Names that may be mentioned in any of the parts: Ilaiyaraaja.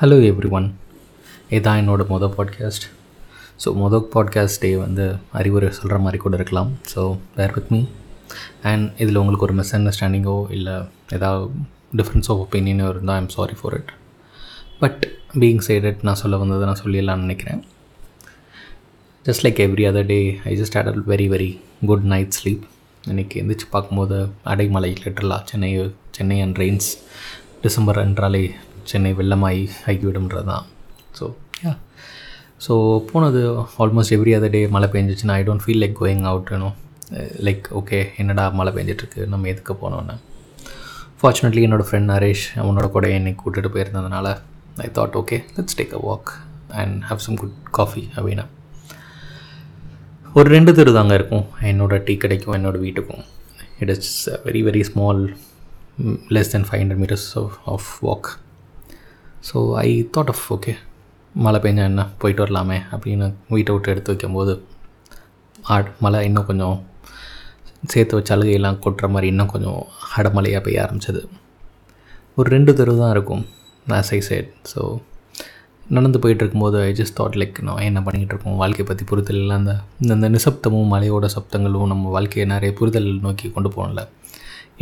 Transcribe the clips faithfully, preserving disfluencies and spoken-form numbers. Hello every one, இதுதான் என்னோடய மொதல் பாட்காஸ்ட். ஸோ மொதல் பாட்காஸ்ட் டே வந்து அறிவுரை சொல்கிற மாதிரி கூட இருக்கலாம். So bear with me. And இதில் உங்களுக்கு ஒரு மிஸ் அண்டர்ஸ்டாண்டிங்கோ இல்லை ஏதாவது டிஃப்ரென்ஸ் ஆஃப் ஒப்பீனியனோ இருந்தால் I am sorry for it. But being sided, நான் சொல்ல வந்ததை நான் சொல்லிடலான்னு நினைக்கிறேன். Just like every other day, I just had a very very good night sleep. இன்றைக்கி எந்திரிச்சு பார்க்கும்போது அடைமலை லிட்டரலாக Chennai Chennai and rains. December என்றாலே சென்னை வெள்ளமாய் ஆக்கிவிடும்ன்றது தான். ஸோ யா ஸோ போனது ஆல்மோஸ்ட் எவ்ரி அதர் டே மழை பெஞ்சிச்சுன்னா I don't feel like going out. You know like okay, என்னடா மழை பெஞ்சிட்ருக்கு, நம்ம எதுக்கு போனோன்னு. ஃபார்ச்சுனேட்லி என்னோடய ஃப்ரெண்ட் நரேஷ் அவனோட கூட என்னை கூட்டிகிட்டு போயிருந்ததுனால I thought okay let's take a walk and have some good coffee அப்படின்னா. ஒரு ரெண்டு தெரு தாங்க இருக்கும் என்னோடய டீ கடைக்கும் என்னோடய வீட்டுக்கும். It is very very small, less than five hundred metres of walk. So I thought of okay மழை பெஞ்சா என்ன போயிட்டு வரலாமே அப்படின்னு வீட்டை விட்டு எடுத்து வைக்கும்போது ஆட் மழை இன்னும் கொஞ்சம் சேர்த்து வச்ச அழுகையெல்லாம் கொட்டுற மாதிரி இன்னும் கொஞ்சம் அடமழையாக பெய்ய ஆரம்பிச்சது. ஒரு ரெண்டு தெரு தான் இருக்கும் ஆஸ் ஐ சேட். ஸோ நடந்து போயிட்டுருக்கும்போது ஐ ஜஸ்ட் தாட் லைக் நான் என்ன பண்ணிக்கிட்டு இருக்கோம், வாழ்க்கையை பற்றி புரிதல் இல்லை. அந்த இந்த நிசப்தமும் மழையோட சப்தங்களும் நம்ம வாழ்க்கையை நிறைய புரிதல் நோக்கி கொண்டு போகல.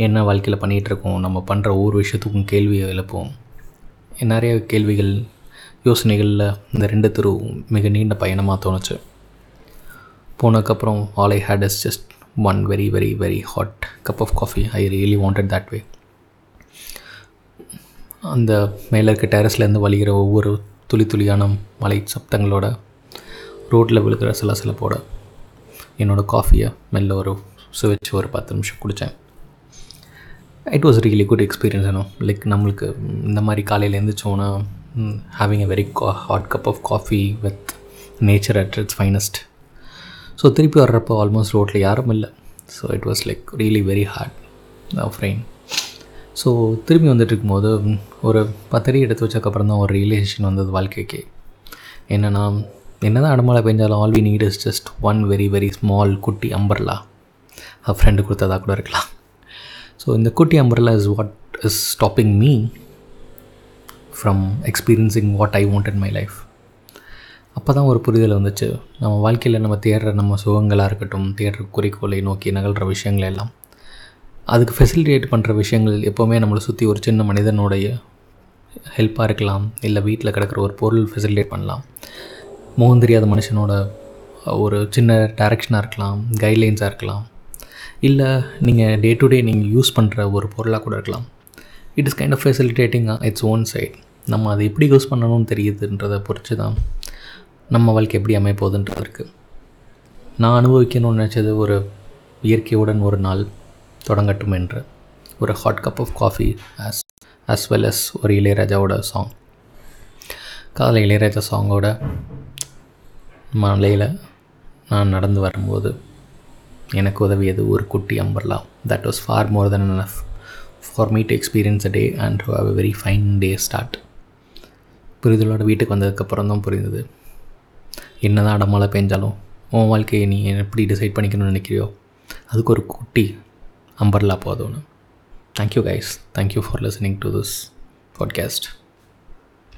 என்ன வாழ்க்கையில் பண்ணிகிட்ருக்கோம், நம்ம பண்ணுற ஒவ்வொரு விஷயத்துக்கும் கேள்வியை எழுப்போம். நிறைய கேள்விகள் யோசனைகளில் இந்த ரெண்டு தெரு மிக நீண்ட பயணமாக தோணுச்சு. போனதுக்கப்புறம் all I had is just one very very very hot cup of coffee. I really wanted that way. அந்த மேலே இருக்க டெரஸ்லேருந்து வழிகிற ஒவ்வொரு துளி துளியான மலை சப்தங்களோட, ரோட்டில் விழுக்கிற சில சிலப்போட என்னோடய காஃபியை மெல்ல ஒரு சுவைச்சு ஒரு பத்து நிமிஷம் குடித்தேன். It was really good experience. ஏன்னா லைக் நம்மளுக்கு இந்த மாதிரி காலையில் எழுந்திரிச்சோன்னா having a very hot cup of coffee with nature at its finest. So திருப்பி வர்றப்போ ஆல்மோஸ்ட் ரோட்டில் யாரும் இல்லை. So it was like really very hot of rain. So திரும்பி வந்துட்டு இருக்கும்போது ஒரு பத்தடி எடுத்து வச்சக்கப்புறம் தான் ஒரு ரியலைசேஷன் வந்தது வாழ்க்கைக்கு. என்னென்னா என்ன தான் அடமழை பெஞ்சாலும் all we need is just one very very small குட்டி அம்பர்லா. அது ஃப்ரெண்டு கொடுத்ததாக கூட இருக்கலாம். ஸோ இந்த குட்டி umbrella is what is stopping me from experiencing what I wanted my life. அப்போ தான் ஒரு புரிதல் வந்துச்சு. நம்ம வாழ்க்கையில் நம்ம தேடுற நம்ம சுகங்களாக இருக்கட்டும், தேடுற குறிக்கோளை நோக்கி நகழ்கிற விஷயங்கள் எல்லாம், அதுக்கு ஃபெசிலிட்டேட் பண்ணுற விஷயங்கள் எப்போவுமே நம்மளை சுற்றி ஒரு சின்ன மனிதனுடைய ஹெல்ப்பாக இருக்கலாம், இல்லை வீட்டில் கிடக்கிற ஒரு பொருள் ஃபெசிலிட்டேட் பண்ணலாம், முகம் தெரியாத மனுஷனோட ஒரு சின்ன டைரக்ஷனாக இருக்கலாம், கைட்லைன்ஸாக இருக்கலாம், இல்லை நீங்கள் டே டு டே நீங்கள் யூஸ் பண்ணுற ஒரு பொருளாக கூட இருக்கலாம். It is kind of facilitating its own side. நம்ம அதை எப்படி யூஸ் பண்ணணும்னு தெரியுதுன்றதை பொறுத்து தான் நம்ம வாழ்க்கை எப்படி அமைப்போகுதுன்றது இருக்குது. நான் அனுபவிக்கணும்னு நினச்சது ஒரு இயற்கையுடன் ஒரு நாள் தொடங்கட்டும் என்ற ஒரு hot cup of coffee as as well as ஒரு இளையராஜாவோட சாங். காதலை இளையராஜா சாங்கோட மலையில் நான் நடந்து வரும்போது எனக்கு உதவியது ஒரு குட்டி umbrella. That was for more then enough for me to experience a day and to have a very fine day start. புரிதலோட வீட்டுக்கு வந்ததுக்கப்புறம் தான் புரிந்தது, என்ன தான் அடமழை பெஞ்சாலும் உன் வாழ்க்கையை நீ எப்படி டிசைட் பண்ணிக்கணும்னு நினைக்கிறியோ அதுக்கு ஒரு குட்டி அம்பர்லா போதும்னு. Thank you guys, thank you for listening to this podcast.